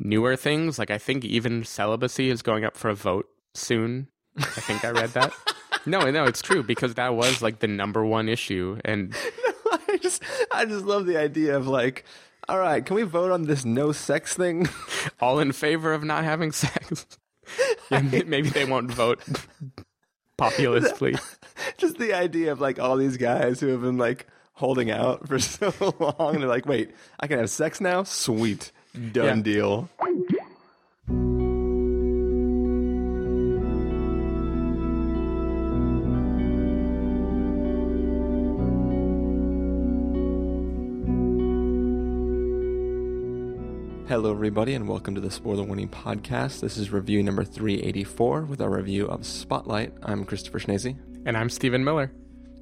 newer things. Like, I think even celibacy is going up for a vote soon. I think I read that. No, it's true, because that was like the number one issue. And no, I just love the idea of like, all right, can we vote on this no sex thing? All in favor of not having sex. Yeah, maybe they won't vote populously. Just the idea of like all these guys who have been like holding out for so long. And they're like, wait, I can have sex now? Sweet. Done deal. Hello, everybody, and welcome to the Spoiler Warning Podcast. This is review number 384 with our review of Spotlight. I'm Christopher Schnese. And I'm Stephen Miller.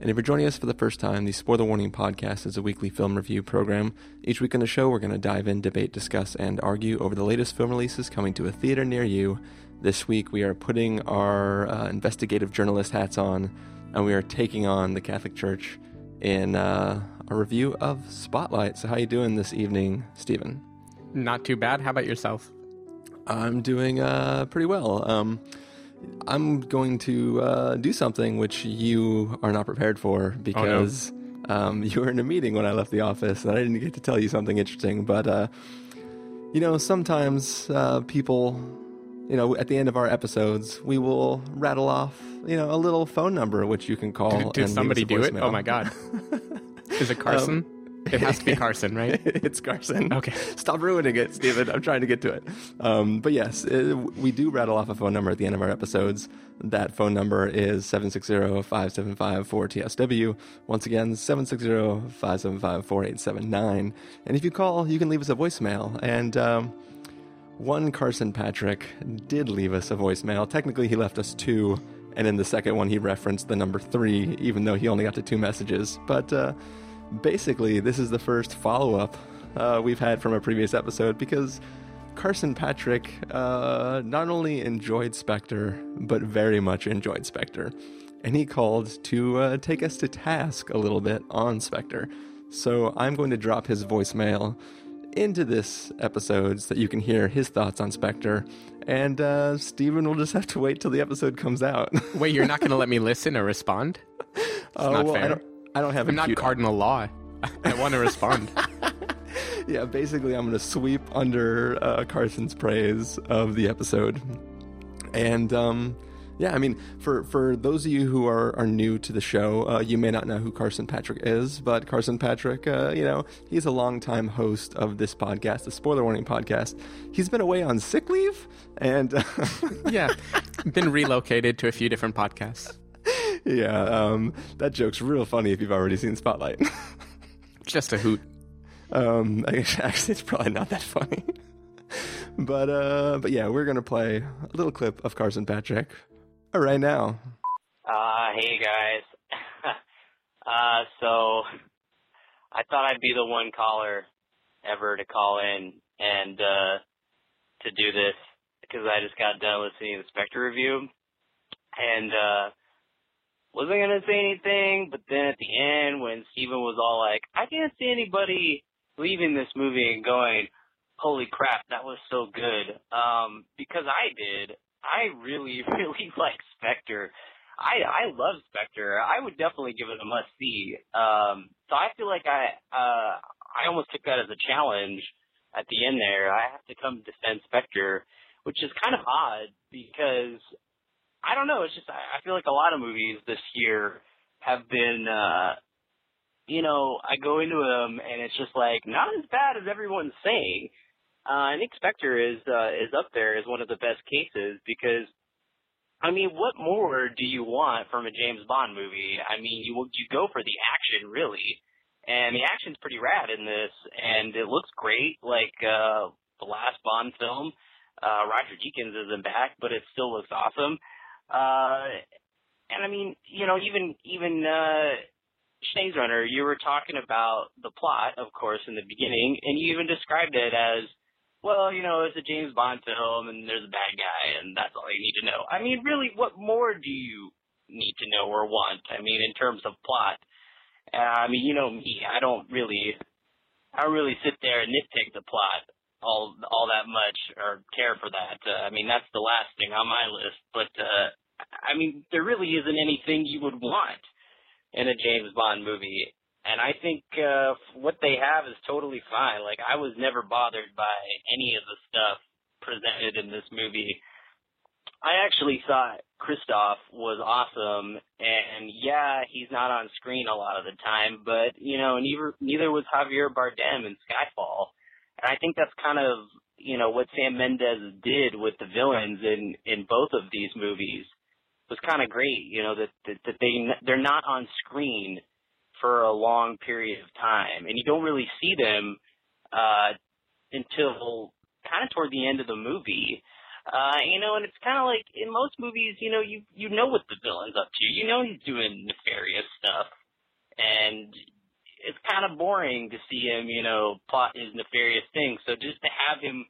And if you're joining us for the first time, the Spoiler Warning Podcast is a weekly film review program. Each week on the show, we're going to dive in, debate, discuss, and argue over the latest film releases coming to a theater near you. This week, we are putting our investigative journalist hats on, and we are taking on the Catholic Church in a review of Spotlight. So how are you doing this evening, Stephen? Not too bad. How about yourself? I'm doing pretty well. I'm going to do something which you are not prepared for because you were in a meeting when I left the office and I didn't get to tell you something interesting. But, sometimes people, at the end of our episodes, we will rattle off, a little phone number which you can call. Did somebody do it? Oh, my God. Is it Carson? It has to be Carson, right? It's Carson. Okay. Stop ruining it, Stephen. I'm trying to get to it. But yes, we do rattle off a phone number at the end of our episodes. That phone number is 760-575-4TSW. Once again, 760-575-4879. And if you call, you can leave us a voicemail. And one Carson Patrick did leave us a voicemail. Technically, he left us two. And in the second one, he referenced the number 3, even though he only got to 2 messages. But... basically, this is the first follow-up we've had from a previous episode because Carson Patrick not only enjoyed Spectre, but very much enjoyed Spectre. And he called to take us to task a little bit on Spectre. So I'm going to drop his voicemail into this episode so that you can hear his thoughts on Spectre. And Stephen will just have to wait till the episode comes out. Wait, you're not going to let me listen or respond? It's not fair. I don't have. I'm not cardinal law. I want to respond. Yeah, basically, I'm going to sweep under Carson's praise of the episode, and for those of you who are new to the show, you may not know who Carson Patrick is, but Carson Patrick, he's a longtime host of this podcast, the Spoiler Warning Podcast. He's been away on sick leave, and been relocated to a few different podcasts. Yeah, that joke's real funny if you've already seen Spotlight. Just a hoot. Actually, it's probably not that funny. But yeah, we're going to play a little clip of Carson Patrick right now. Hey, guys. So I thought I'd be the one caller ever to call in and to do this because I just got done listening to the Spectre review. And... wasn't going to say anything, but then at the end when Steven was all like, I can't see anybody leaving this movie and going, holy crap, that was so good. Because I did. I really, really like Spectre. I love Spectre. I would definitely give it a must-see. So I feel like I almost took that as a challenge at the end there. I have to come defend Spectre, which is kind of odd because... I don't know. It's just I feel like a lot of movies this year have been, I go into them and it's just like not as bad as everyone's saying. I think Spectre is up there as one of the best cases because, I mean, what more do you want from a James Bond movie? I mean, you go for the action really, and the action's pretty rad in this, and it looks great. Like the last Bond film, Roger Deakins isn't back, but it still looks awesome. And I mean, even Schnee's Runner, you were talking about the plot, of course, in the beginning, and you even described it as, well, it's a James Bond film and there's a bad guy and that's all you need to know. I mean, really, what more do you need to know or want? I mean, in terms of plot, I mean, me, I don't really sit there and nitpick the plot a all that much or care for that. I mean, that's the last thing on my list. But, I mean, there really isn't anything you would want in a James Bond movie. And I think what they have is totally fine. Like, I was never bothered by any of the stuff presented in this movie. I actually thought Christoph was awesome, and yeah, he's not on screen a lot of the time, but, you know, neither was Javier Bardem in Skyfall. And I think that's kind of, you know, what Sam Mendes did with the villains in both of these movies was kind of great, you know, that they're not on screen for a long period of time, and you don't really see them until kind of toward the end of the movie. You know, and it's kind of like in most movies, you know, you know what the villain's up to. You know he's doing nefarious stuff, and it's kind of boring to see him, you know, plot his nefarious things. So just to have him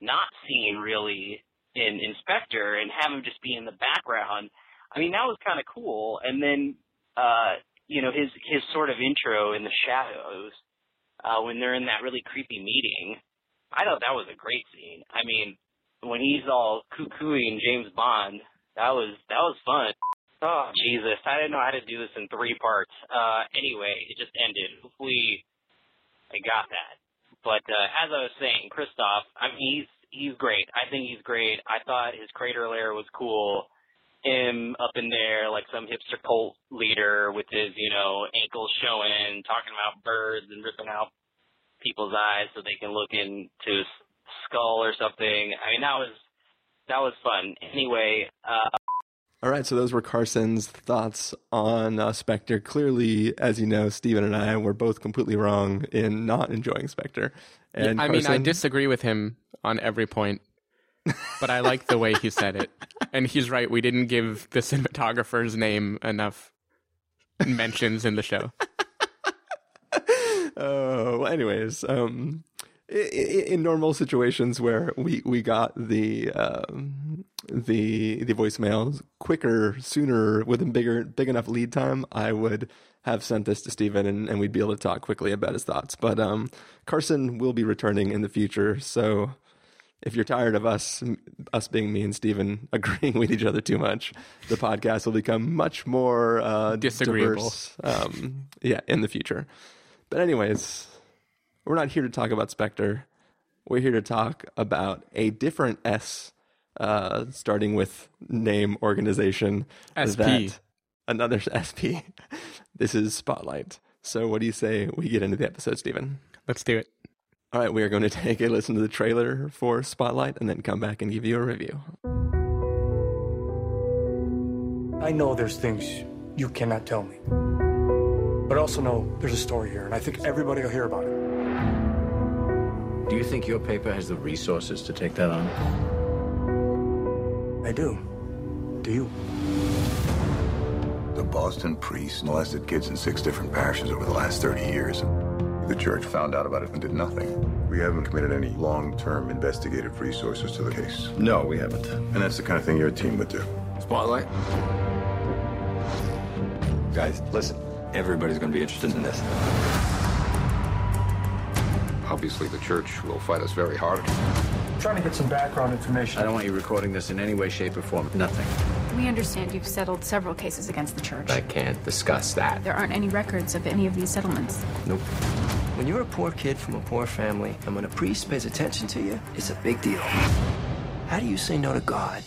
not seen really in Spectre and have him just be in the background, I mean, that was kind of cool. And then, you know, his sort of intro in the shadows when they're in that really creepy meeting, I thought that was a great scene. I mean, when he's all cuckooing James Bond, that was fun. Oh, Jesus, I didn't know how to do this in 3 parts. Anyway, it just ended. Hopefully I got that. But as I was saying, Christoph, I mean, he's great. I think he's great. I thought his crater lair was cool. Him up in there like some hipster cult leader with his, you know, ankles showing, talking about birds and ripping out people's eyes so they can look into skull or something. I mean, that was fun. Anyway. All right. So those were Carson's thoughts on Spectre. Clearly, as you know, Stephen and I were both completely wrong in not enjoying Spectre. And yeah, I mean, I disagree with him on every point, but I like the way he said it. And he's right. We didn't give the cinematographer's name enough mentions in the show. Well, anyways, in normal situations where we got the voicemails quicker, sooner, with a big enough lead time, I would have sent this to Stephen and we'd be able to talk quickly about his thoughts. But Carson will be returning in the future, so if you're tired of us being me and Stephen agreeing with each other too much, the podcast will become much more disagreeable. Diverse, in the future. But anyways, we're not here to talk about Spectre. We're here to talk about a different S, starting with name organization. SP. Another SP. This is Spotlight. So what do you say we get into the episode, Stephen? Let's do it. All right, we are going to take a listen to the trailer for Spotlight and then come back and give you a review. I know there's things you cannot tell me, but I also know there's a story here, and I think everybody will hear about it. Do you think your paper has the resources to take that on? I do. Do you? The Boston priest molested kids in 6 different parishes over the last 30 years. The church found out about it and did nothing. We haven't committed any long-term investigative resources to the case. No, we haven't. And that's the kind of thing your team would do. Spotlight? Guys, listen. Everybody's going to be interested in this. Obviously, the church will fight us very hard. I'm trying to get some background information. I don't want you recording this in any way, shape, or form. Nothing. We understand you've settled several cases against the church. I can't discuss that. There aren't any records of any of these settlements. Nope. When you're a poor kid from a poor family, and when a priest pays attention to you, it's a big deal. How do you say no to God?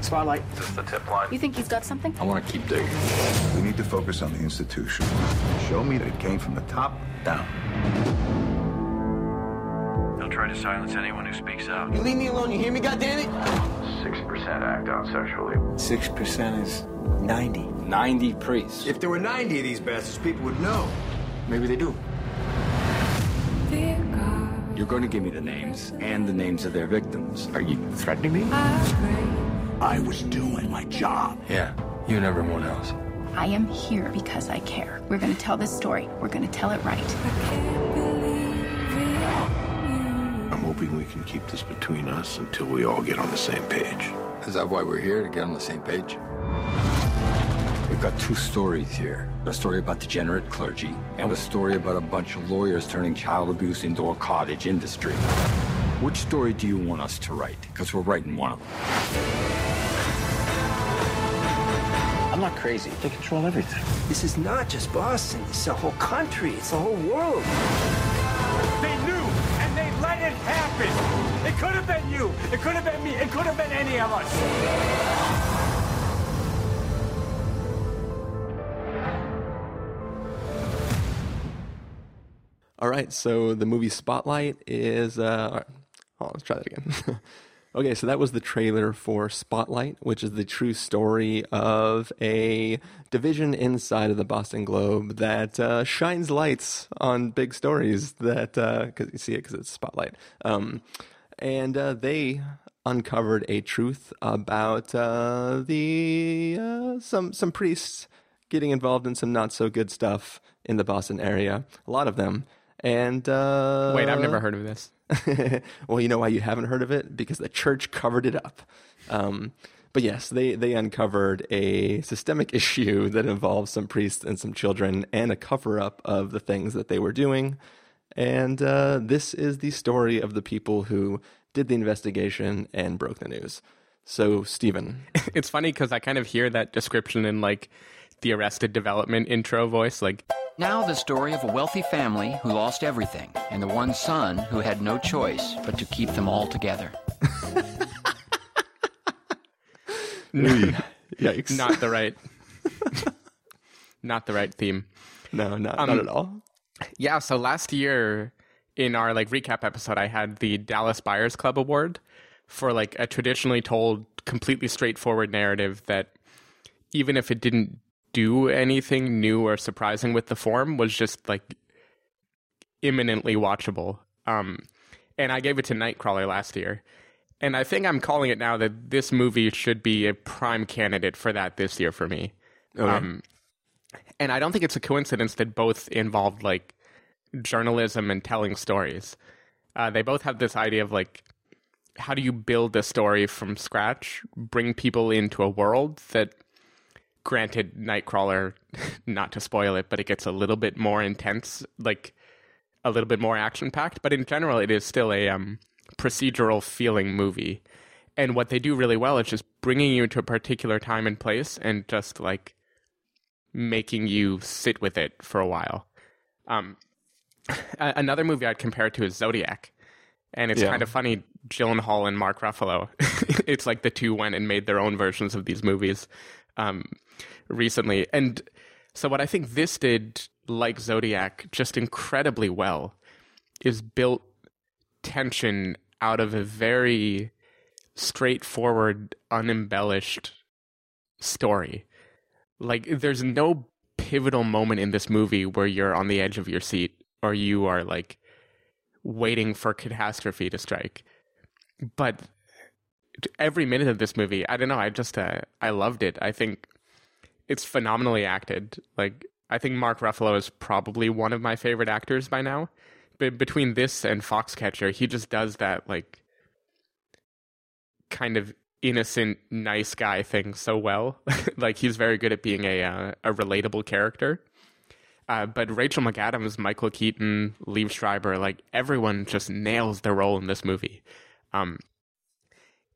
Spotlight. Is this the tip line? You think he's got something? I want to keep digging. We need to focus on the institution. Show me that it came from the top down. They'll try to silence anyone who speaks out. You leave me alone, you hear me, goddammit? 6% act out sexually. 6% is 90. 90 priests. If there were 90 of these bastards, people would know. Maybe they do. You're going to give me the names and the names of their victims. Are you threatening me? I was doing my job. Yeah, you and everyone else. I am here because I care. We're going to tell this story. We're going to tell it right. I'm hoping we can keep this between us until we all get on the same page. Is that why we're here, to get on the same page? We've got two stories here. A story about degenerate clergy and a story about a bunch of lawyers turning child abuse into a cottage industry. Which story do you want us to write? Because we're writing one of them. I'm not crazy. They control everything. This is not just Boston. It's the whole country. It's the whole world. They knew, and they let it happen. It could have been you. It could have been me. It could have been any of us. All right, so the movie Spotlight is... let's try that again. Okay, so that was the trailer for Spotlight, which is the true story of a division inside of the Boston Globe that shines lights on big stories that... because you see it because it's Spotlight. And they uncovered a truth about some priests getting involved in some not-so-good stuff in the Boston area. A lot of them. And wait, I've never heard of this. Well, you know why you haven't heard of it? Because the church covered it up. But yes, they uncovered a systemic issue that involves some priests and some children and a cover-up of the things that they were doing. And this is the story of the people who did the investigation and broke the news. So, Stephen. It's funny because I kind of hear that description in, like, the Arrested Development intro voice, like... Now the story of a wealthy family who lost everything and the one son who had no choice but to keep them all together. Yikes. Not the right theme. No, not at all. Yeah, so last year in our recap episode, I had the Dallas Buyers Club Award for a traditionally told, completely straightforward narrative that even if it didn't do anything new or surprising with the form, was just imminently watchable. And I gave it to Nightcrawler last year. And I think I'm calling it now that this movie should be a prime candidate for that this year for me. Okay. And I don't think it's a coincidence that both involved journalism and telling stories. They both have this idea of how do you build a story from scratch, bring people into a world that... Granted, Nightcrawler, not to spoil it, but it gets a little bit more intense, a little bit more action-packed. But in general, it is still a procedural-feeling movie. And what they do really well is just bringing you to a particular time and place and just, making you sit with it for a while. Another movie I'd compare it to is Zodiac. And it's kind of funny, Gyllenhaal and Mark Ruffalo. It's the two went and made their own versions of these movies. Recently. And so what I think this did, like Zodiac, just incredibly well is built tension out of a very straightforward, unembellished story. There's no pivotal moment in this movie where you're on the edge of your seat or you are, waiting for catastrophe to strike. But... every minute of this movie, I don't know, I just, I loved it. I think it's phenomenally acted. I think Mark Ruffalo is probably one of my favorite actors by now. But between this and Foxcatcher, he just does that, kind of innocent, nice guy thing so well. He's very good at being a relatable character. But Rachel McAdams, Michael Keaton, Liev Schreiber, everyone just nails their role in this movie.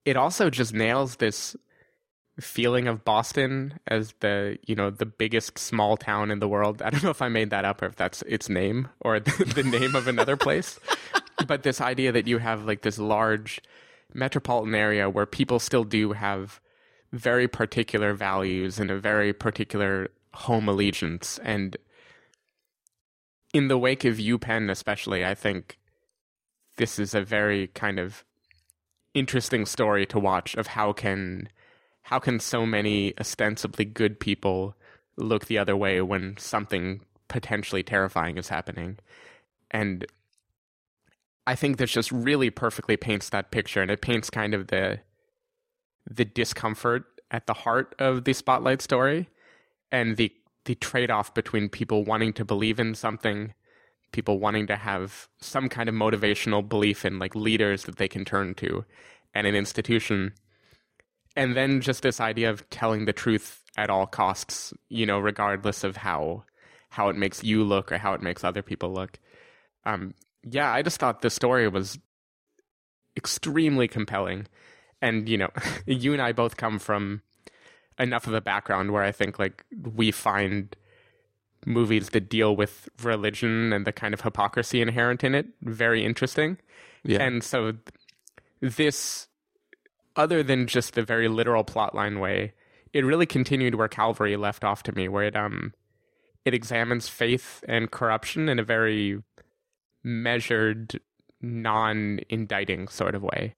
It also just nails this feeling of Boston as the biggest small town in the world. I don't know if I made that up or if that's its name or the name of another place. But this idea that you have this large metropolitan area where people still do have very particular values and a very particular home allegiance. And in the wake of UPenn especially, I think this is a very kind of interesting story to watch of how can so many ostensibly good people look the other way when something potentially terrifying is happening. And I think this just really perfectly paints that picture, and it paints kind of the discomfort at the heart of the Spotlight story and the trade-off between people wanting to believe in something, people wanting to have some kind of motivational belief in leaders that they can turn to and an institution. And then just this idea of telling the truth at all costs, you know, regardless of how it makes you look or how it makes other people look. Yeah, I just thought the story was extremely compelling. And, you know, you and I both come from enough of a background where I think, like, we find movies that deal with religion and the kind of hypocrisy inherent in it very interesting. Yeah. And so this, other than just the very literal plotline way, it really continued where Calvary left off to me, where it examines faith and corruption in a very measured, non-indicting sort of way.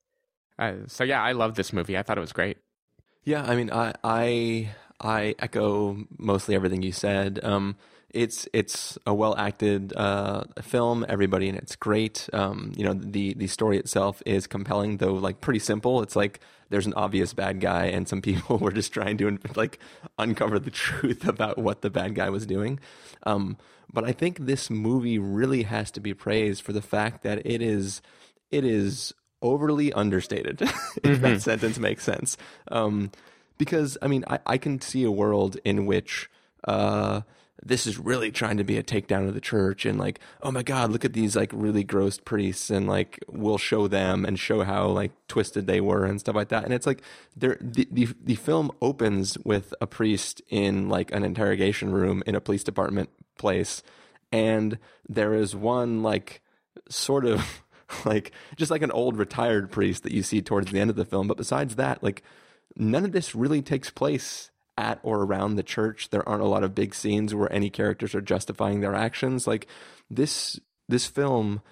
So yeah, I love this movie. I thought it was great. Yeah, I mean, I echo mostly everything you said. It's a well-acted film. Everybody in it's great. You know, the story itself is compelling, though, like, pretty simple. It's like there's an obvious bad guy, and some people were just trying to, like, uncover the truth about what the bad guy was doing. But I think this movie really has to be praised for the fact that it is overly understated, if that sentence makes sense. Because, I mean, I can see a world in which this is really trying to be a takedown of the church, and, like, oh my God, look at these, like, really gross priests, and, like, we'll show them and show how, like, twisted they were and stuff like that. And it's like the film opens with a priest in, like, an interrogation room in a police department place, and there is one, like, sort of like just like an old retired priest that you see towards the end of the film. But besides that, like, none of this really takes place at or around the church. There aren't a lot of big scenes where any characters are justifying their actions. Like, this film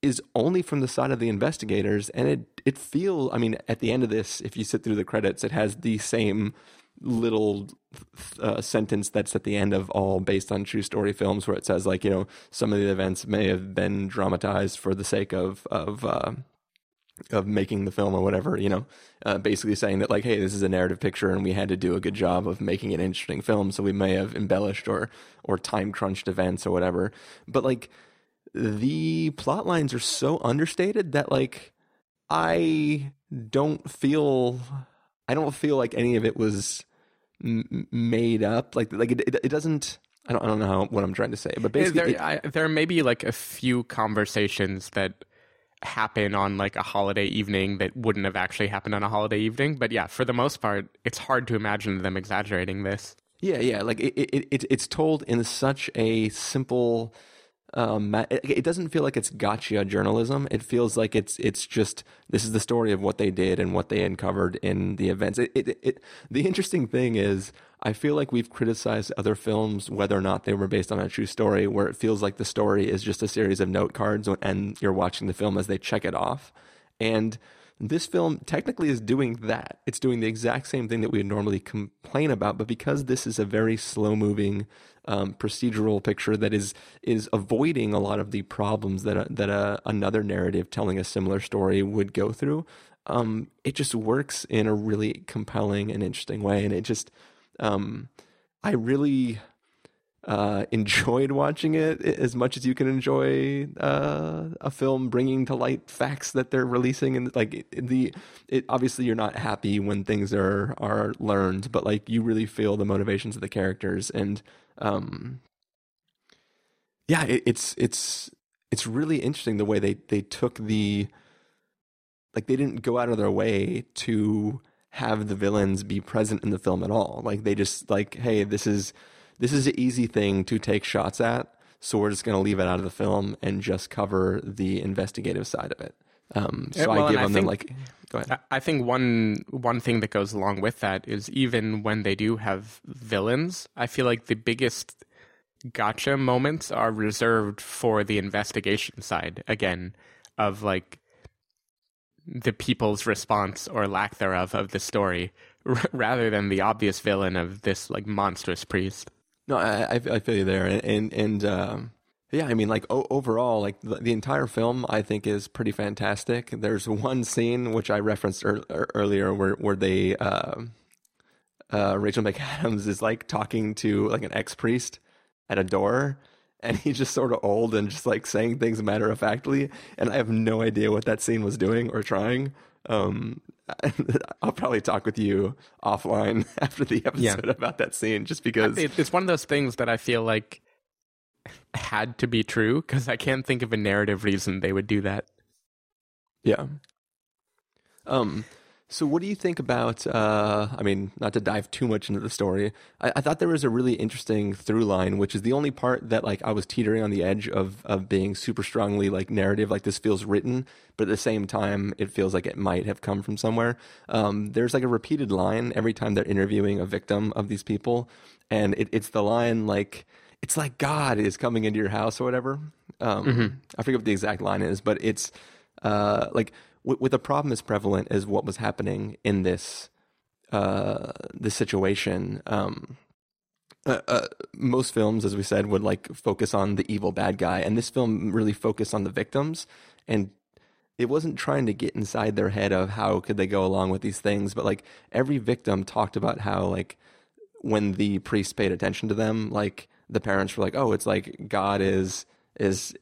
is only from the side of the investigators, and it feels, I mean, at the end of this, if you sit through the credits, it has the same little sentence that's at the end of all based on true story films, where it says, like, you know, some of the events may have been dramatized for the sake of making the film or whatever, you know, basically saying that, like, hey, this is a narrative picture and we had to do a good job of making an interesting film, so we may have embellished or time crunched events or whatever. But, like, the plot lines are so understated that, like, I don't feel like any of it was made up. Like it doesn't. I don't know what I'm trying to say. But basically, there may be, like, a few conversations that happen on, like, a holiday evening that wouldn't have actually happened on a holiday evening. But yeah, for the most part, it's hard to imagine them exaggerating this. Yeah. Like, it's told in such a simple. It doesn't feel like it's gotcha journalism. It feels like it's just, this is the story of what they did and what they uncovered in the events. The interesting thing is, I feel like we've criticized other films, whether or not they were based on a true story, where it feels like the story is just a series of note cards, and you're watching the film as they check it off. And this film technically is doing that. It's doing the exact same thing that we would normally complain about, but because this is a very slow-moving procedural picture that is avoiding a lot of the problems that another narrative telling a similar story would go through. It just works in a really compelling and interesting way, and it just I really enjoyed watching it as much as you can enjoy a film bringing to light facts that they're releasing. And, like, obviously you're not happy when things are learned, but, like, you really feel the motivations of the characters, and. Yeah, it's really interesting the way they took the, like, they didn't go out of their way to have the villains be present in the film at all. Like, they just, like, hey, this is an easy thing to take shots at, so we're just going to leave it out of the film and just cover the investigative side of it. Go ahead. I think one thing that goes along with that is, even when they do have villains, I feel like the biggest gotcha moments are reserved for the investigation side, again, of, like, the people's response or lack thereof of the story, rather than the obvious villain of this, like, monstrous priest. No, I feel you there, and yeah, I mean, like, overall, like, the entire film, I think, is pretty fantastic. There's one scene which I referenced earlier where they, Rachel McAdams is, like, talking to, like, an ex-priest at a door, and he's just sort of old and just, like, saying things matter-of-factly, and I have no idea what that scene was doing or trying. I'll probably talk with you offline after the episode about that scene, just because it's one of those things that I feel like had to be true, because I can't think of a narrative reason they would do that. Yeah. So what do you think about, I mean, not to dive too much into the story, I thought there was a really interesting through line, which is the only part that, like, I was teetering on the edge of being super strongly, like, narrative, like, this feels written, but at the same time, it feels like it might have come from somewhere. There's, like, a repeated line every time they're interviewing a victim of these people, and it's the line, like, it's like God is coming into your house or whatever. I forget what the exact line is, but it's, like... with a problem as prevalent as what was happening in this this situation, most films, as we said, would like focus on the evil bad guy, and this film really focused on the victims, and it wasn't trying to get inside their head of how could they go along with these things, but like every victim talked about how like when the priest paid attention to them, like the parents were like, oh, it's like God is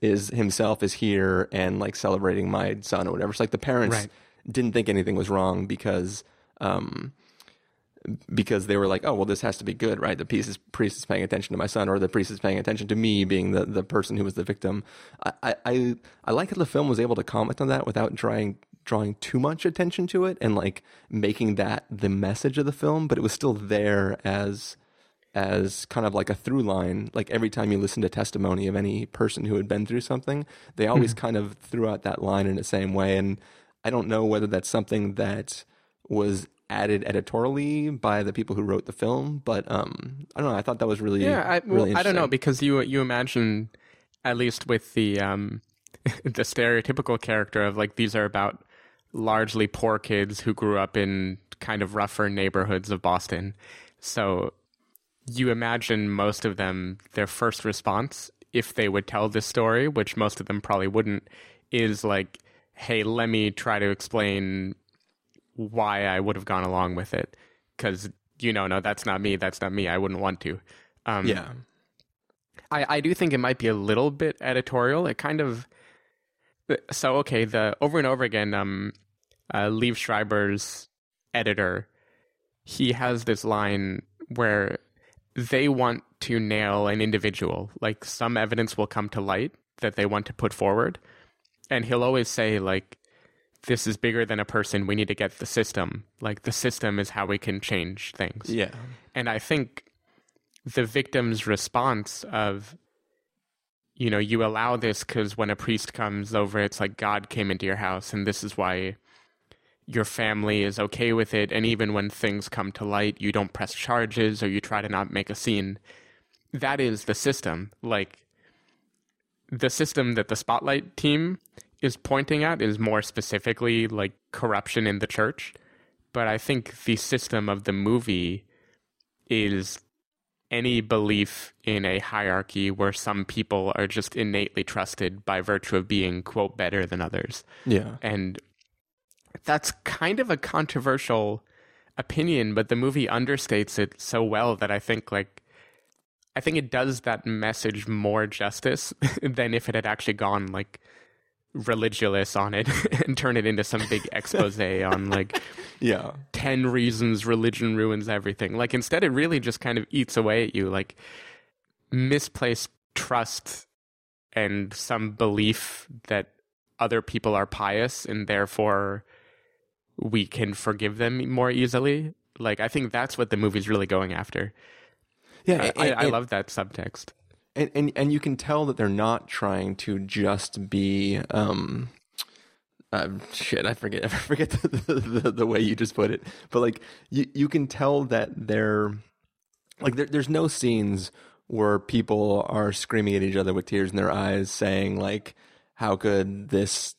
himself is here and like celebrating my son or whatever. It's like the parents didn't think anything was wrong because they were like, oh, well, this has to be good, right? The priest is paying attention to my son, or the priest is paying attention to me being the person who was the victim. I like how the film was able to comment on that without drawing too much attention to it and like making that the message of the film, but it was still there as kind of like a through line. Like every time you listen to testimony of any person who had been through something, they always kind of threw out that line in the same way. And I don't know whether that's something that was added editorially by the people who wrote the film, but I don't know. I thought that was really, really interesting. I don't know, because you imagine, at least with the stereotypical character of like, these are about largely poor kids who grew up in kind of rougher neighborhoods of Boston. So you imagine most of them, their first response, if they would tell this story, which most of them probably wouldn't, is like, hey, let me try to explain why I would have gone along with it. Because, no, that's not me. I wouldn't want to. Yeah. I do think it might be a little bit editorial. It kind of... So, okay, over and over again, Liev Schreiber's editor, he has this line where... they want to nail an individual. Like, some evidence will come to light that they want to put forward. And he'll always say, like, this is bigger than a person. We need to get the system. Like, the system is how we can change things. Yeah. And I think the victim's response of, you allow this because when a priest comes over, it's like God came into your house, and this is why your family is okay with it, and even when things come to light, you don't press charges or you try to not make a scene. That is the system. Like, the system that the Spotlight team is pointing at is more specifically, like, corruption in the church. But I think the system of the movie is any belief in a hierarchy where some people are just innately trusted by virtue of being, quote, better than others. Yeah. And... that's kind of a controversial opinion, but the movie understates it so well that I think it does that message more justice than if it had actually gone like religious on it and turned it into some big expose on like 10 reasons religion ruins everything. Like, instead, it really just kind of eats away at you, like misplaced trust and some belief that other people are pious and therefore we can forgive them more easily. Like, I think that's what the movie's really going after. Yeah. I love that subtext. And you can tell that they're not trying to just be, I forget the way you just put it, but like you can tell that they're like, there's no scenes where people are screaming at each other with tears in their eyes saying like, how could this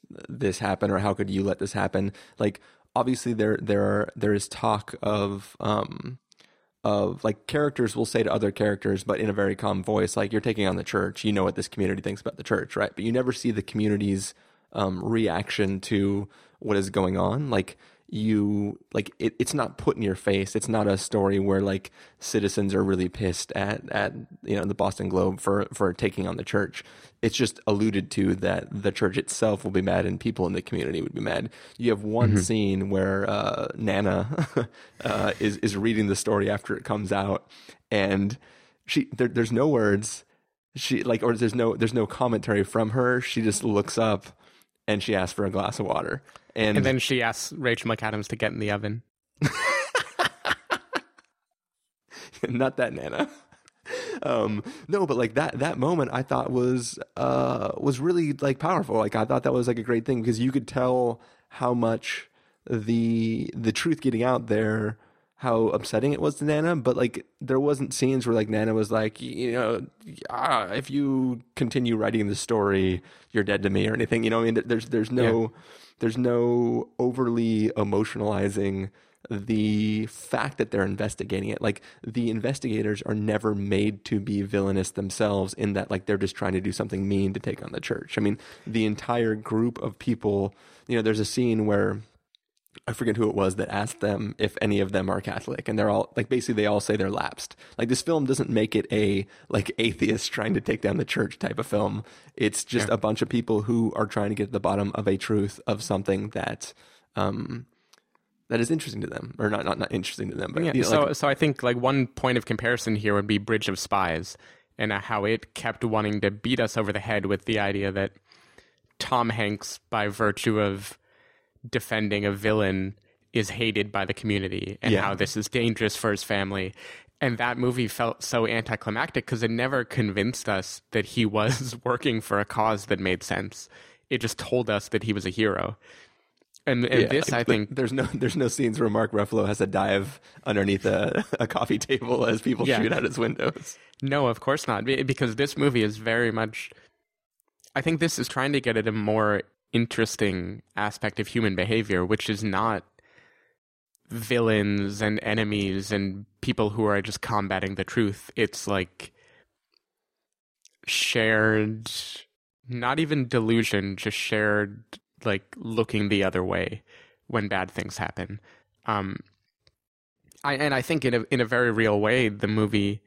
happen, or how could you let this happen? Like, obviously there is talk of like characters will say to other characters, but in a very calm voice, like, you're taking on the church, you know what this community thinks about the church, right? But you never see the community's reaction to what is going on. Like, you like it's not put in your face. It's not a story where like citizens are really pissed at the Boston Globe for taking on the church. It's just alluded to that the church itself will be mad and people in the community would be mad. You have one scene where Nana is reading the story after it comes out, and there's no words. She or there's no commentary from her. She just looks up and she asks for a glass of water. And then she asks Rachel McAdams to get in the oven. Not that Nana. No, but like that moment I thought was really like powerful. Like I thought that was like a great thing because you could tell how much the truth getting out there, how upsetting it was to Nana. But like there wasn't scenes where like Nana was like, if you continue writing the story, you're dead to me or anything. You know, I mean, there's no overly emotionalizing the fact that they're investigating it. Like the investigators are never made to be villainous themselves in that like they're just trying to do something mean to take on the church. I mean, the entire group of people, there's a scene where I forget who it was that asked them if any of them are Catholic, and they're all like, basically they all say they're lapsed. Like this film doesn't make it a like atheists trying to take down the church type of film. It's just a bunch of people who are trying to get to the bottom of a truth of something that that is interesting to them, or not interesting to them. But so I think like one point of comparison here would be Bridge of Spies and how it kept wanting to beat us over the head with the idea that Tom Hanks, by virtue of defending a villain, is hated by the community, and how this is dangerous for his family. And that movie felt so anticlimactic because it never convinced us that he was working for a cause that made sense. It just told us that he was a hero. And this, I think, there's no scenes where Mark Ruffalo has to dive underneath a coffee table as people shoot out his windows. No, of course not, because this movie is very much, I think this is trying to get at a more interesting aspect of human behavior, which is not villains and enemies and people who are just combating the truth. It's like shared, not even delusion, just shared like looking the other way when bad things happen. I think in a very real way, the movie,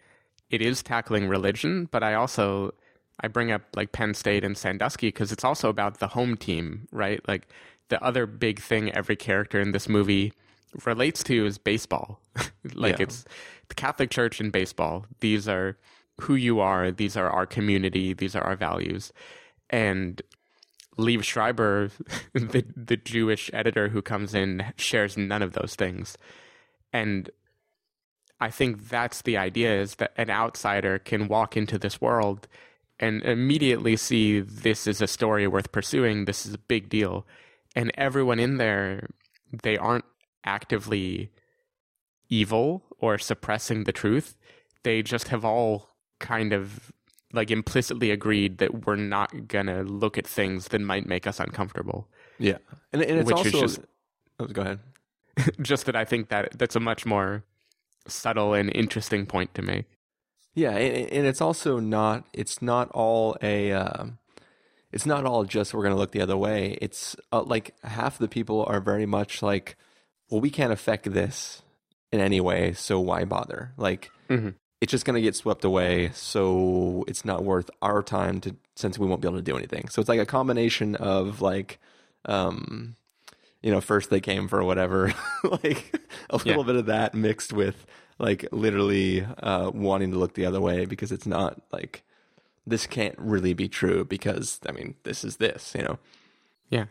it is tackling religion, but I bring up like Penn State and Sandusky because it's also about the home team, right? Like the other big thing every character in this movie relates to is baseball. It's the Catholic Church and baseball. These are who you are. These are our community. These are our values. And Liev Schreiber, the Jewish editor who comes in, shares none of those things. And I think that's the idea, is that an outsider can walk into this world and immediately see this is a story worth pursuing, this is a big deal. And everyone in there, they aren't actively evil or suppressing the truth. They just have all kind of like implicitly agreed that we're not going to look at things that might make us uncomfortable. Yeah. And it's also... go ahead. Just that I think that's a much more subtle and interesting point to make. Yeah, and it's also not. It's not all just we're going to look the other way. It's like half the people are very much like, well, we can't affect this in any way, so why bother? Like, it's just going to get swept away, so it's not worth our time since we won't be able to do anything. So it's like a combination of like, first they came for whatever, like a little bit of that mixed with like literally wanting to look the other way because it's not like this can't really be true because, I mean, this is this, Yeah.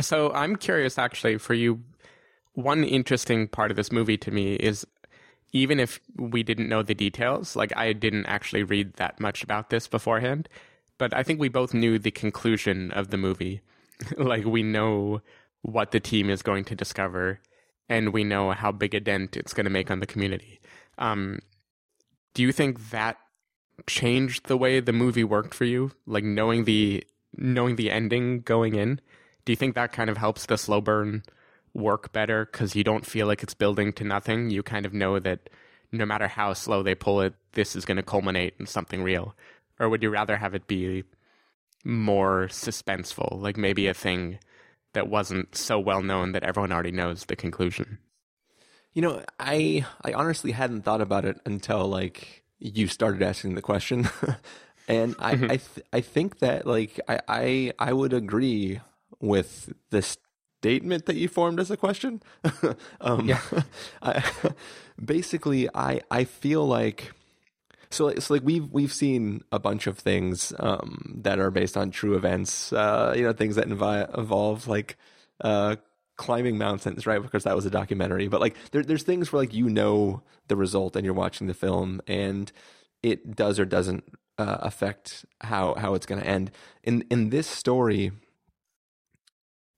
So I'm curious actually for you, one interesting part of this movie to me is even if we didn't know the details, like I didn't actually read that much about this beforehand, but I think we both knew the conclusion of the movie. Like we know what the team is going to discover, and we know how big a dent it's going to make on the community. Do you think that changed the way the movie worked for you? Like knowing the ending going in? Do you think that kind of helps the slow burn work better because you don't feel like it's building to nothing? You kind of know that no matter how slow they pull it, this is going to culminate in something real. Or would you rather have it be more suspenseful? Like maybe a thing that wasn't so well known that everyone already knows the conclusion. You know, I honestly hadn't thought about it until like you started asking the question. And I think that like I would agree with this statement that you formed as a question. I feel like so like we've seen a bunch of things that are based on true events, you know, things that involve like climbing mountains, right? Because that was a documentary. But like there's things where like you know the result and you're watching the film and it does or doesn't affect how it's going to end. In this story,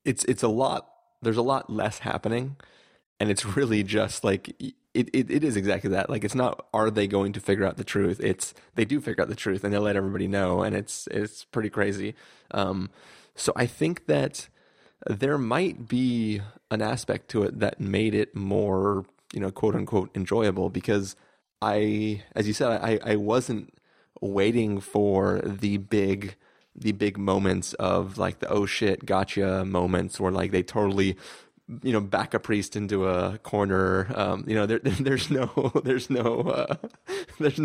it's a lot. There's a lot less happening, and it's really just like it is exactly that. Like it's not are they going to figure out the truth? It's they do figure out the truth and they let everybody know, and it's pretty crazy. So I think that there might be an aspect to it that made it more, you know, quote unquote enjoyable, because as you said, I wasn't waiting for the big moments of like the oh shit gotcha moments where like they totally, you know, back a priest into a corner. You know, there's no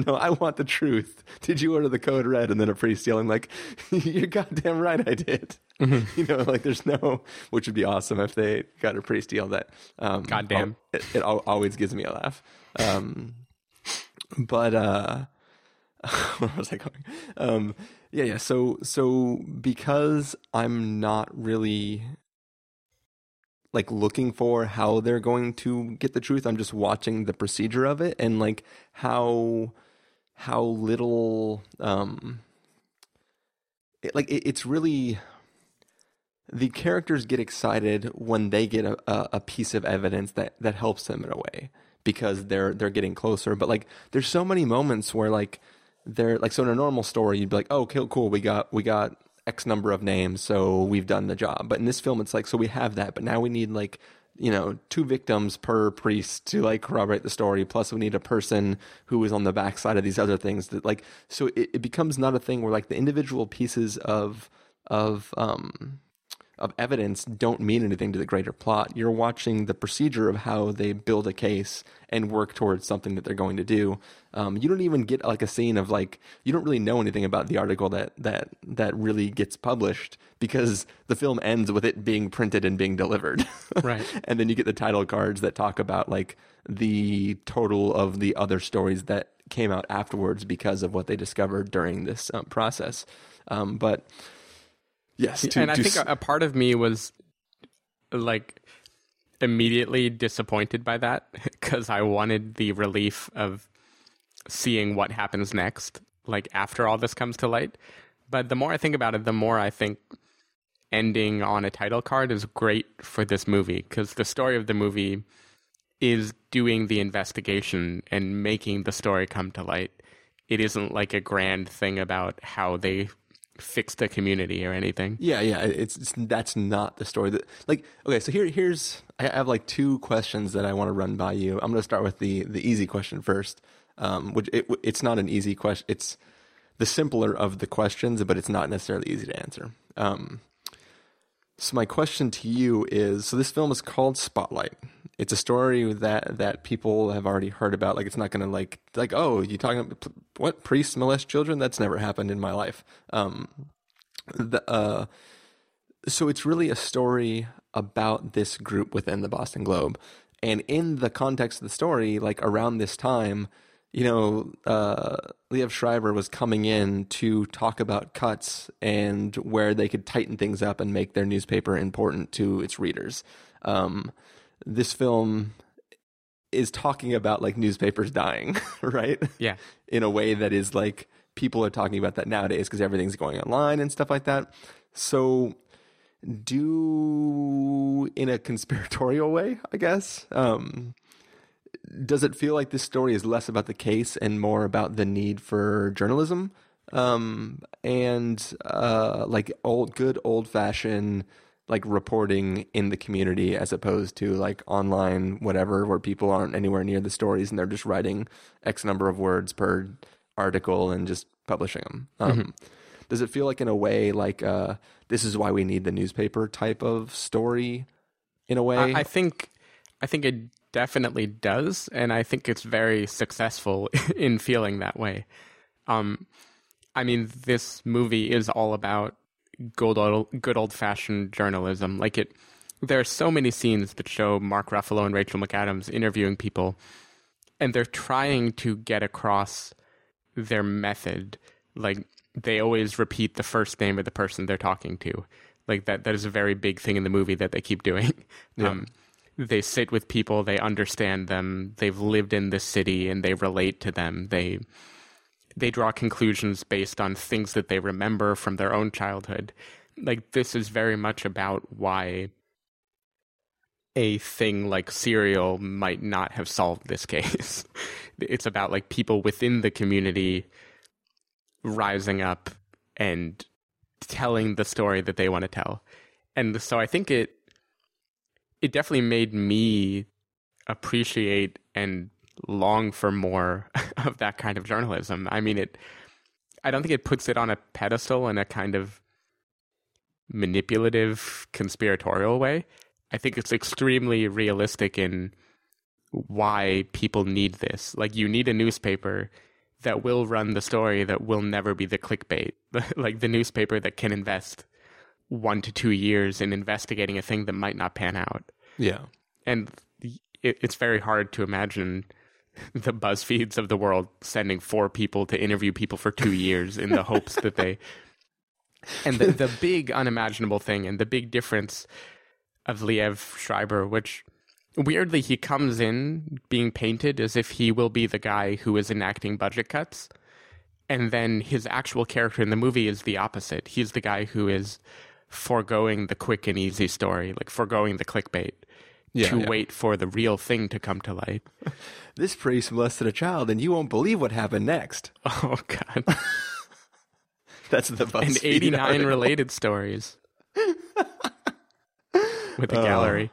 I want the truth. Did you order the code red? And then a priest yelling like, you're goddamn right I did. Mm-hmm. You know, like there's no, which would be awesome if they got a priest yell that. Goddamn. It always gives me a laugh. Where was I going? Yeah. So because I'm not really like looking for how they're going to get the truth, I'm just watching the procedure of it and like how little it's really the characters get excited when they get a piece of evidence that helps them in a way because they're getting closer. But like there's so many moments where like they're like, so in a normal story you'd be like, oh cool, we got X number of names, so we've done the job. But in this film, it's like, so we have that, but now we need like, you know, 2 victims per priest to like corroborate the story. Plus we need a person who is on the backside of these other things that like, so it becomes not a thing where like the individual pieces of evidence don't mean anything to the greater plot. You're watching the procedure of how they build a case and work towards something that they're going to do. You don't even get like a scene of like, you don't really know anything about the article that really gets published because the film ends with it being printed and being delivered. Right. And then you get the title cards that talk about like the total of the other stories that came out afterwards because of what they discovered during this process. But yes. And I think a part of me was like immediately disappointed by that because I wanted the relief of seeing what happens next, like after all this comes to light. But the more I think about it, the more I think ending on a title card is great for this movie because the story of the movie is doing the investigation and making the story come to light. It isn't like a grand thing about how they fix the community or anything. Yeah. It's that's not the story. That, like, okay, so here's I have like 2 questions that I want to run by you. I'm going to start with the easy question first, which it's not an easy question. It's the simpler of the questions, but it's not necessarily easy to answer. So my question to you is, so this film is called Spotlight. It's a story that people have already heard about. Like, it's not going to like, oh, you talking about what, priests molest children? That's never happened in my life. So it's really a story about this group within the Boston Globe. And in the context of the story, like around this time, you know, Liev Schreiber was coming in to talk about cuts and where they could tighten things up and make their newspaper important to its readers. This film is talking about like newspapers dying, right? Yeah. In a way that is like people are talking about that nowadays because everything's going online and stuff like that. So in a conspiratorial way, I guess, does it feel like this story is less about the case and more about the need for journalism? Like old-fashioned like reporting in the community as opposed to like online, whatever, where people aren't anywhere near the stories and they're just writing X number of words per article and just publishing them. Does it feel like in a way like this is why we need the newspaper type of story in a way. I think it definitely does, and I think it's very successful in feeling that way. I mean, this movie is all about good old-fashioned journalism. Like, there are so many scenes that show Mark Ruffalo and Rachel McAdams interviewing people, and they're trying to get across their method. Like, they always repeat the first name of the person they're talking to. Like, that is a very big thing in the movie that they keep doing. Yeah. They sit with people, they understand them, they've lived in this city, and they relate to them. They draw conclusions based on things that they remember from their own childhood. Like, this is very much about why a thing like Serial might not have solved this case. It's about, like, people within the community rising up and telling the story that they want to tell. And so I think it definitely made me appreciate and long for more of that kind of journalism. I mean, I don't think it puts it on a pedestal in a kind of manipulative, conspiratorial way. I think it's extremely realistic in why people need this. Like, you need a newspaper that will run the story that will never be the clickbait. Like, the newspaper that can invest 1 to 2 years in investigating a thing that might not pan out. Yeah. And it's very hard to imagine the BuzzFeeds of the world sending 4 people to interview people for 2 years in the hopes that they... And the big unimaginable thing and the big difference of Liev Schreiber, which weirdly he comes in being painted as if he will be the guy who is enacting budget cuts. And then his actual character in the movie is the opposite. He's the guy who is foregoing the quick and easy story, like foregoing the clickbait. Yeah, to wait for the real thing to come to light. This priest molested a child, and you won't believe what happened next. Oh, God. That's the BuzzFeed and 89 article. Related stories. With a gallery.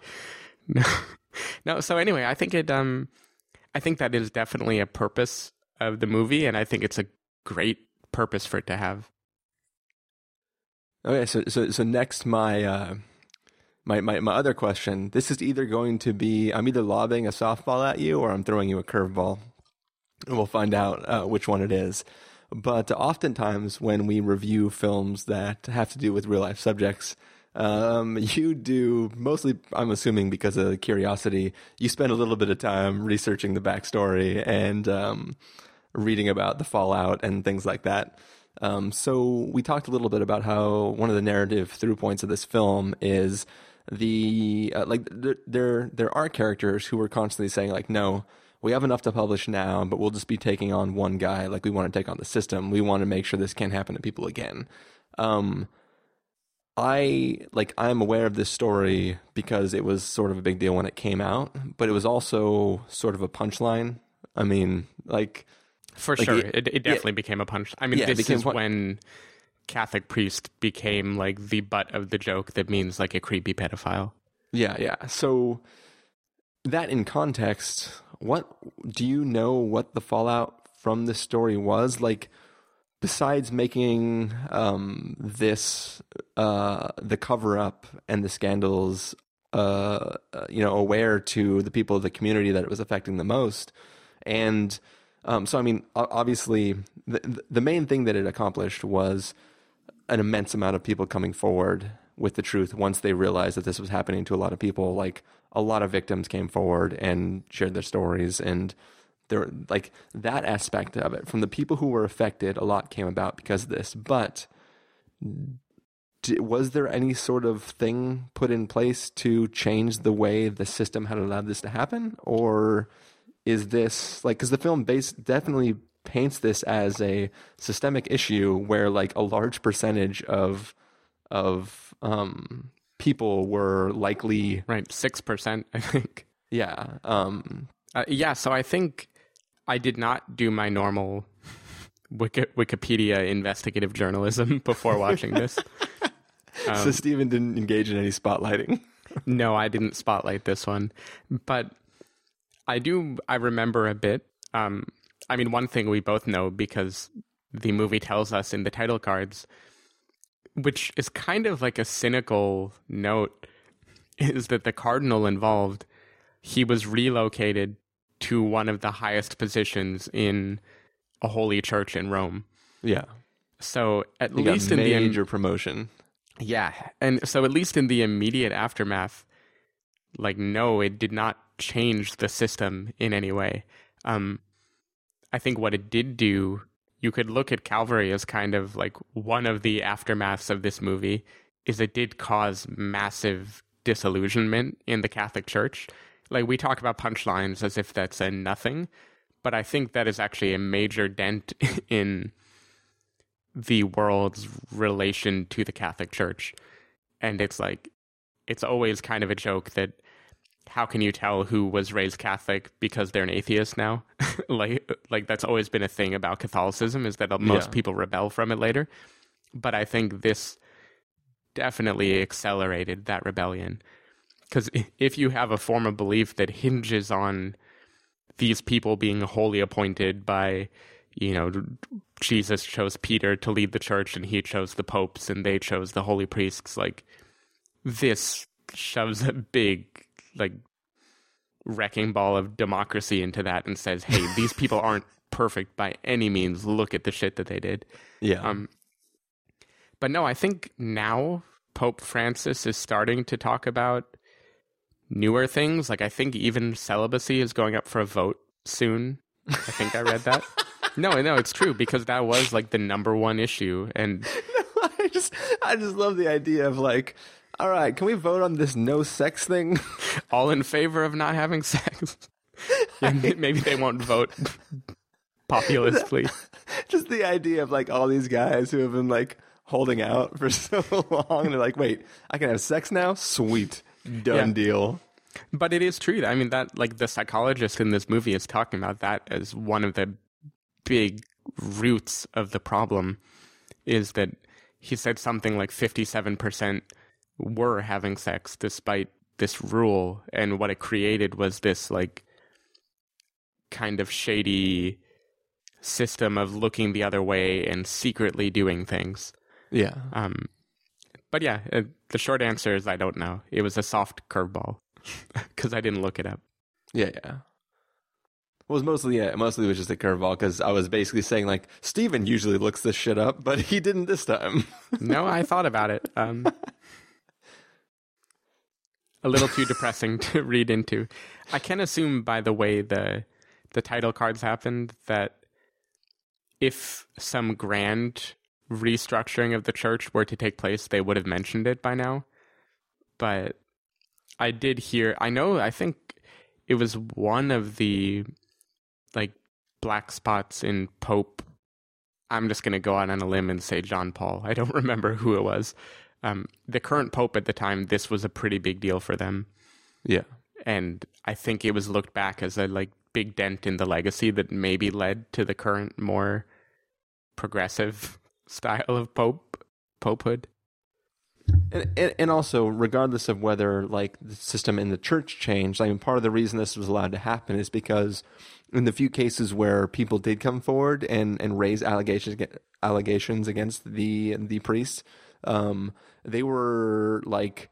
No. So anyway, I think I think that is definitely a purpose of the movie, and I think it's a great purpose for it to have. Okay, so next my other question, this is either going to be, I'm either lobbing a softball at you or I'm throwing you a curveball. And we'll find out which one it is. But oftentimes when we review films that have to do with real life subjects, you do mostly, I'm assuming because of curiosity, you spend a little bit of time researching the backstory and reading about the fallout and things like that. So we talked a little bit about how one of the narrative through points of this film is there are characters who are constantly saying, like, no, we have enough to publish now, but we'll just be taking on one guy. Like, we want to take on the system. We want to make sure this can't happen to people again. I'm aware of this story because it was sort of a big deal when it came out, but it was also sort of a punchline. I mean, like... For like sure, it definitely became a punch. I mean, this is when Catholic priest became, like, the butt of the joke that means, like, a creepy pedophile. Yeah. So that in context, what do you know what the fallout from this story was? Like, besides making the cover-up and the scandals, aware to the people of the community that it was affecting the most, and... So, I mean, obviously, the main thing that it accomplished was an immense amount of people coming forward with the truth once they realized that this was happening to a lot of people. Like, a lot of victims came forward and shared their stories. And there, like, that aspect of it, from the people who were affected, a lot came about because of this. But was there any sort of thing put in place to change the way the system had allowed this to happen? Or... is this, like, because the film definitely paints this as a systemic issue where, like, a large percentage of people were likely... Right, 6%, I think. Yeah. So I think I did not do my normal Wikipedia investigative journalism before watching this. So Stephen didn't engage in any spotlighting? No, I didn't spotlight this one. But... I remember a bit. I mean, one thing we both know because the movie tells us in the title cards which is kind of like a cynical note, is that the cardinal involved, he was relocated to one of the highest positions in a holy church in Rome. Yeah. So at least in the major promotion. Yeah. And so at least in the immediate aftermath, like, no, it did not change the system in any way. I think what it did do, you could look at Calvary as kind of like one of the aftermaths of this movie, is it did cause massive disillusionment in the Catholic Church. Like, we talk about punchlines as if that's a nothing, but I think that is actually a major dent in the world's relation to the Catholic Church. And it's like, it's always kind of a joke that how can you tell who was raised Catholic because they're an atheist now? like that's always been a thing about Catholicism, is that most people rebel from it later. But I think this definitely accelerated that rebellion. Because if you have a form of belief that hinges on these people being wholly appointed by, you know, Jesus chose Peter to lead the church and he chose the popes and they chose the holy priests, like, this shoves a big, like, wrecking ball of democracy into that and says, hey, these people aren't perfect by any means. Look at the shit that they did. Yeah. But no, I think now Pope Francis is starting to talk about newer things. Like, I think even celibacy is going up for a vote soon. I think I read that. No, it's true, because that was like the number one issue. And no, I just love the idea of like, all right, can we vote on this no sex thing? All in favor of not having sex? Yeah, maybe they won't vote populistly. Just the idea of like all these guys who have been like holding out for so long, and they're like, wait, I can have sex now? Sweet. Done deal. But it is true. I mean, that, like, the psychologist in this movie is talking about that as one of the big roots of the problem, is that he said something like 57% were having sex despite this rule, and what it created was this like kind of shady system of looking the other way and secretly doing things. Yeah. But yeah, the short answer is I don't know. It was a soft curveball because I didn't look it up. Yeah. It was mostly it was just a curveball because I was basically saying like, Steven usually looks this shit up, but he didn't this time. No, I thought about it. A little too depressing to read into. I can assume by the way the title cards happened that if some grand restructuring of the church were to take place, they would have mentioned it by now. But I did hear, I think it was one of the like black spots in Pope, I'm just going to go out on a limb and say John Paul. I don't remember who it was. The current Pope at the time, this was a pretty big deal for them. Yeah. And I think it was looked back as a like big dent in the legacy that maybe led to the current more progressive style of popehood. And also, regardless of whether like the system in the church changed, I mean, part of the reason this was allowed to happen is because in the few cases where people did come forward and raise allegations against the priests, they were like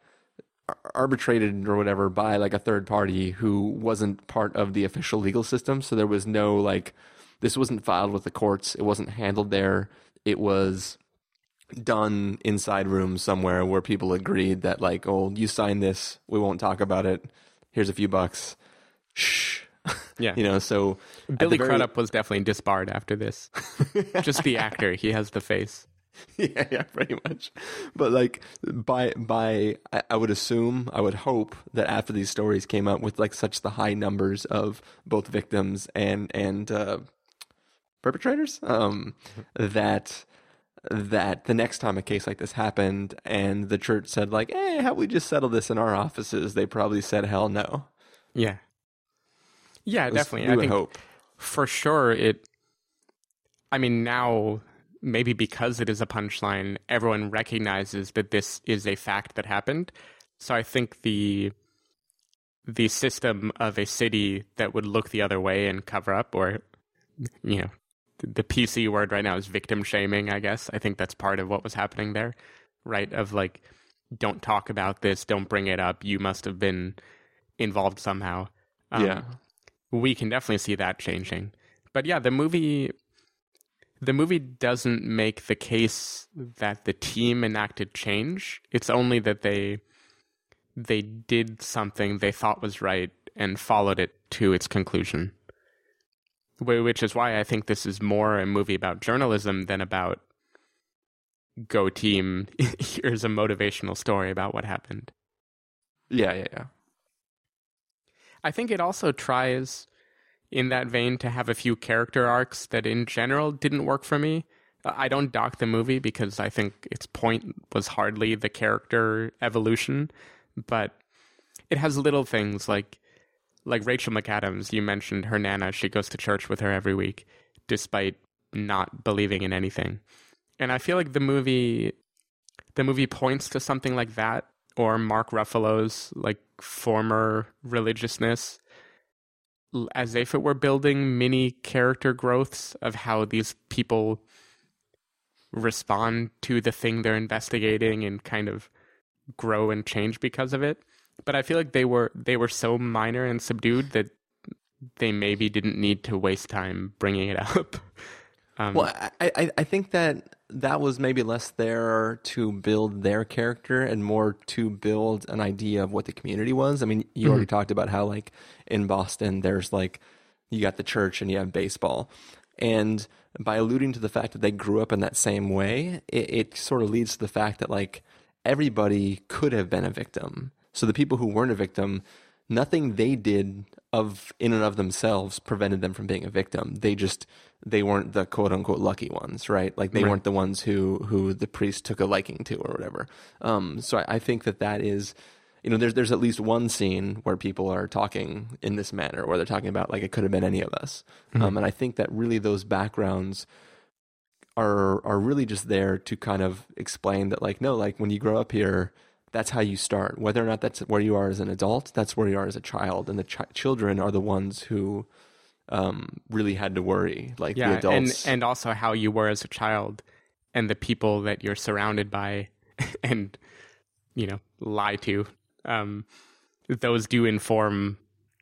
arbitrated or whatever by like a third party who wasn't part of the official legal system. So there was no like, this wasn't filed with the courts. It wasn't handled there. It was done inside rooms somewhere where people agreed that like, oh, you sign this, we won't talk about it. Here's a few bucks. Shh. Yeah. You know, so Billy Crudup was definitely disbarred after this. Just the actor. He has the face. Yeah, pretty much. But like by I would assume, I would hope that after these stories came up with like such the high numbers of both victims and perpetrators, that the next time a case like this happened and the church said like, hey, how we just settle this in our offices, they probably said hell no. Yeah, definitely. I think hope. For sure it, I mean, now maybe because it is a punchline, everyone recognizes that this is a fact that happened. So I think the system of a city that would look the other way and cover up, or, you know, the PC word right now is victim shaming, I guess. I think that's part of what was happening there. right? Of like, don't talk about this, don't bring it up, you must have been involved somehow. Yeah. We can definitely see that changing. But yeah, the movie doesn't make the case that the team enacted change. It's only that they did something they thought was right and followed it to its conclusion. Which is why I think this is more a movie about journalism than about go team, here's a motivational story about what happened. Yeah. I think it also tries, in that vein, to have a few character arcs that in general didn't work for me. I don't dock the movie because I think its point was hardly the character evolution, but it has little things like Rachel McAdams, you mentioned her nana, she goes to church with her every week, despite not believing in anything. And I feel like the movie points to something like that, or Mark Ruffalo's like former religiousness, as if it were building mini character growths of how these people respond to the thing they're investigating and kind of grow and change because of it. But I feel like they were so minor and subdued that they maybe didn't need to waste time bringing it up. I think that was maybe less there to build their character and more to build an idea of what the community was. I mean, you already talked about how, like, in Boston, there's, like, you got the church and you have baseball. And by alluding to the fact that they grew up in that same way, it sort of leads to the fact that, like, everybody could have been a victim. So the people who weren't a victim, nothing they did of in and of themselves prevented them from being a victim. They weren't the quote unquote lucky ones, right? Like they weren't the ones who the priest took a liking to or whatever. So I think that is, you know, there's at least one scene where people are talking in this manner, where they're talking about like it could have been any of us. Mm-hmm. And I think that really those backgrounds are really just there to kind of explain that, like, no, like when you grow up here, that's how you start. Whether or not that's where you are as an adult, that's where you are as a child. And the children are the ones who really had to worry, like the adults. And also how you were as a child and the people that you're surrounded by and, you know, lie to. Those do inform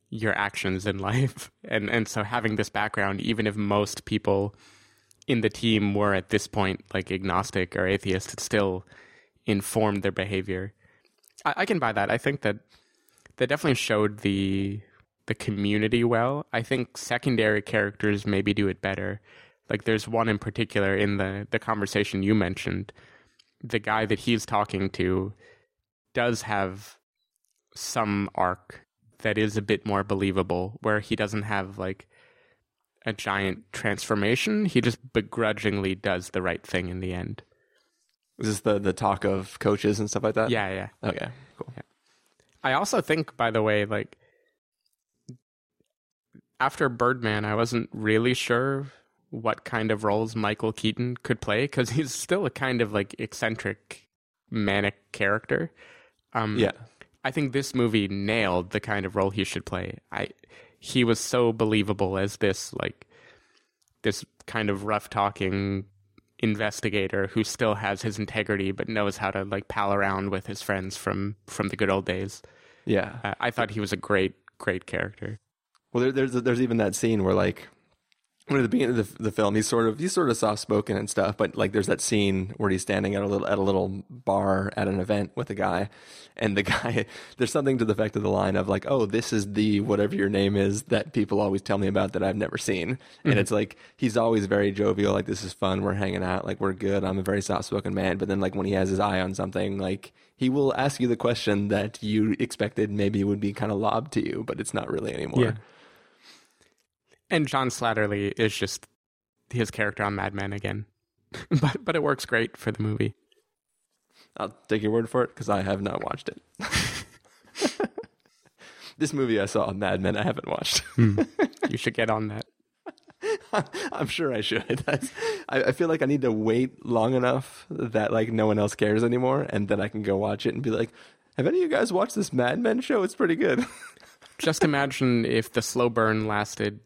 your actions in life. And so having this background, even if most people in the team were at this point like agnostic or atheist, it still informed their behavior. I can buy that. I think that they definitely showed the community well. I think secondary characters maybe do it better. Like there's one in particular in the conversation you mentioned. The guy that he's talking to does have some arc that is a bit more believable, where he doesn't have like a giant transformation. He just begrudgingly does the right thing in the end. Is this the talk of coaches and stuff like that? Yeah. Okay, cool. Yeah. I also think, by the way, like, after Birdman, I wasn't really sure what kind of roles Michael Keaton could play, because he's still a kind of, like, eccentric, manic character. I think this movie nailed the kind of role he should play. He was so believable as this, like, this kind of rough-talking investigator who still has his integrity but knows how to like pal around with his friends from the good old days. I thought he was a great character. Well, there's even that scene where like at the beginning of the film he's sort of soft-spoken and stuff, but like there's that scene where he's standing at a little bar at an event with a guy, and the guy, there's something to the effect of the line of like, oh, this is the whatever your name is that people always tell me about that I've never seen. Mm-hmm. And it's like he's always very jovial, like this is fun, we're hanging out, like we're good, I'm a very soft-spoken man. But then like when he has his eye on something, like he will ask you the question that you expected maybe would be kind of lobbed to you, but it's not really anymore. Yeah. And John Slattery is just his character on Mad Men again. But it works great for the movie. I'll take your word for it, because I have not watched it. This movie I saw, Mad Men, I haven't watched. You should get on that. I'm sure I should. I feel like I need to wait long enough that like no one else cares anymore, and then I can go watch it and be like, have any of you guys watched this Mad Men show? It's pretty good. Just imagine if the slow burn lasted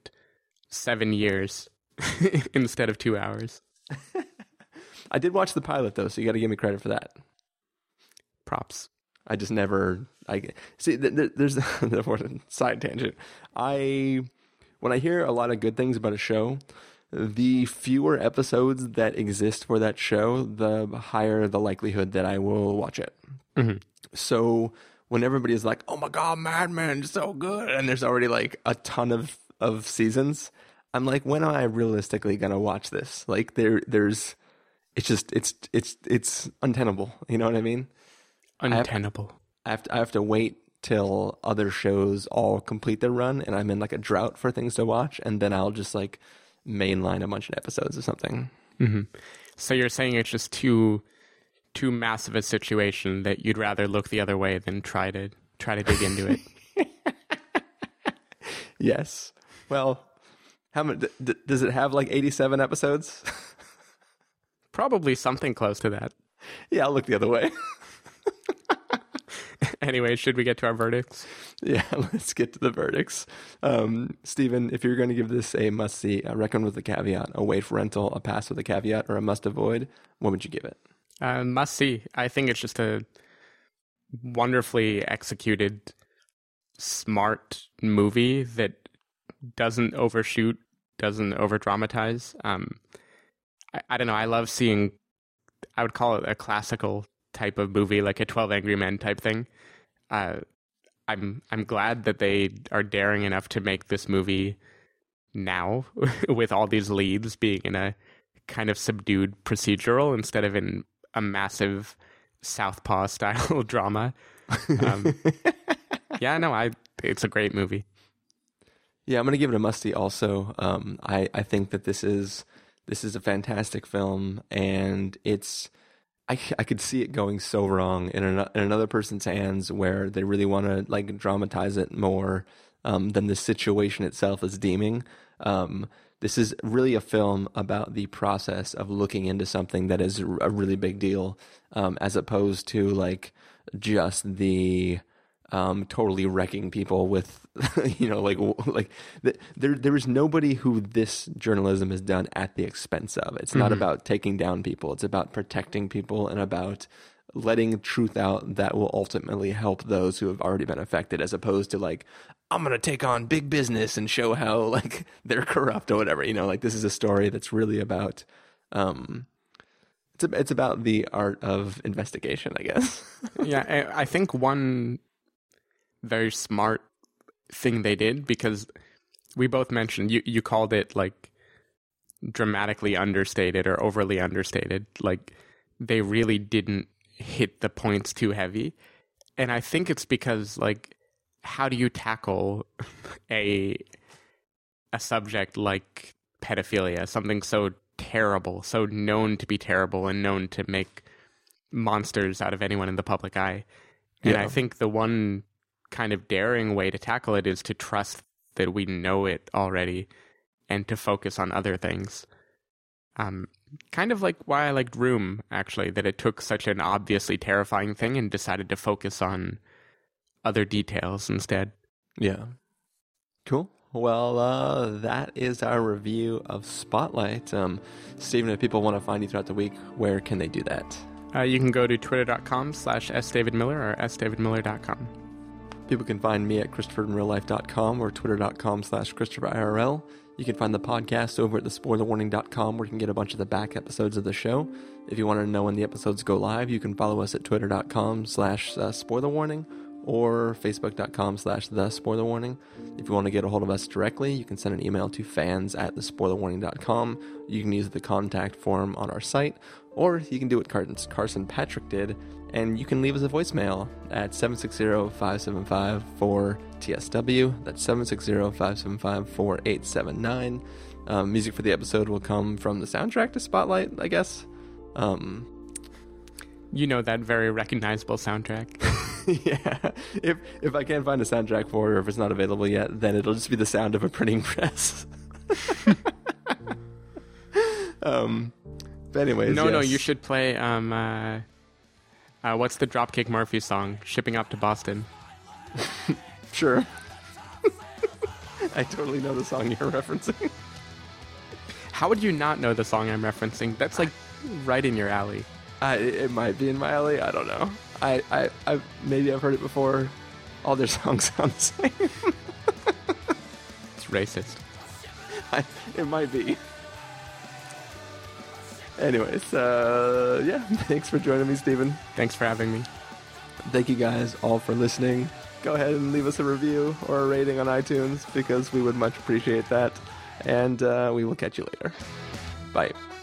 7 years instead of 2 hours. I did watch the pilot though, so you got to give me credit for that. props. I just never. There's a side tangent. When I hear a lot of good things about a show, the fewer episodes that exist for that show, the higher the likelihood that I will watch it. Mm-hmm. So when everybody is like, "Oh my God, Mad Men, so good," and there's already like a ton of seasons, I'm like, when am I realistically gonna watch this? Like there's, it's just it's untenable. You know what I mean? Untenable. I have to wait till other shows all complete their run, and I'm in like a drought for things to watch, and then I'll just like mainline a bunch of episodes or something. Mm-hmm. So you're saying it's just too massive a situation that you'd rather look the other way than try to dig into it. Yes. Well, how many does it have? Like 87 episodes? Probably something close to that. Yeah, I'll look the other way. Anyway, should we get to our verdicts? Yeah, let's get to the verdicts. Stephen, if you're going to give this a must-see, a recommend with a caveat, a wait for rental, a pass with a caveat, or a must-avoid, what would you give it? Must-see. I think it's just a wonderfully executed, smart movie that doesn't overshoot, doesn't over-dramatize. I don't know. I love seeing, I would call it a classical type of movie, like a 12 Angry Men type thing. I'm glad that they are daring enough to make this movie now with all these leads being in a kind of subdued procedural instead of in a massive Southpaw style drama. Yeah, no, it's a great movie. Yeah, I'm going to give it a must-see also. I think that this is a fantastic film, and it's I could see it going so wrong in another person's hands where they really want to like dramatize it more than the situation itself is deeming. This is really a film about the process of looking into something that is a really big deal, as opposed to like just the totally wrecking people with, you know, like there is nobody who this journalism is done at the expense of. It's not about taking down people. It's about protecting people and about letting truth out that will ultimately help those who have already been affected, as opposed to like, I'm going to take on big business and show how like they're corrupt or whatever, you know, like this is a story that's really about, it's about the art of investigation, I guess. Yeah. I think one very smart thing they did, because we both mentioned you called it like dramatically understated or overly understated, like they really didn't hit the points too heavy, and I think it's because like how do you tackle a subject like pedophilia, something so terrible, so known to be terrible and known to make monsters out of anyone in the public eye, and yeah. I think the one kind of daring way to tackle it is to trust that we know it already and to focus on other things. Kind of like why I liked Room, actually, that it took such an obviously terrifying thing and decided to focus on other details instead. Yeah. Cool. Well, that is our review of Spotlight. Stephen, if people want to find you throughout the week, where can they do that? You can go to twitter.com/sdavidmiller or sdavidmiller.com. People can find me at ChristopherInRealLife.com or Twitter.com/ChristopherIRL. You can find the podcast over at thespoilerwarning.com, where you can get a bunch of the back episodes of the show. If you want to know when the episodes go live, you can follow us at Twitter.com/SpoilerWarning or Facebook.com/TheSpoilerWarning. If you want to get a hold of us directly, you can send an email to fans@thespoilerwarning.com. You can use the contact form on our site, or you can do what Carson Patrick did, and you can leave us a voicemail at 760-575-4TSW. That's 760-575-4879. Music for the episode will come from the soundtrack to Spotlight, I guess. You know, that very recognizable soundtrack. Yeah. If I can't find a soundtrack for it, or if it's not available yet, then it'll just be the sound of a printing press. But anyways, no, yes. No, you should play, what's the Dropkick Murphys song? Shipping Up to Boston. Sure. I totally know the song you're referencing. How would you not know the song I'm referencing? That's like right in your alley. It might be in my alley. I don't know. I maybe I've heard it before. All their songs sound the same. It's racist. It might be. Anyways, yeah, thanks for joining me, Stephen. Thanks for having me. Thank you guys all for listening. Go ahead and leave us a review or a rating on iTunes because we would much appreciate that. And we will catch you later. Bye.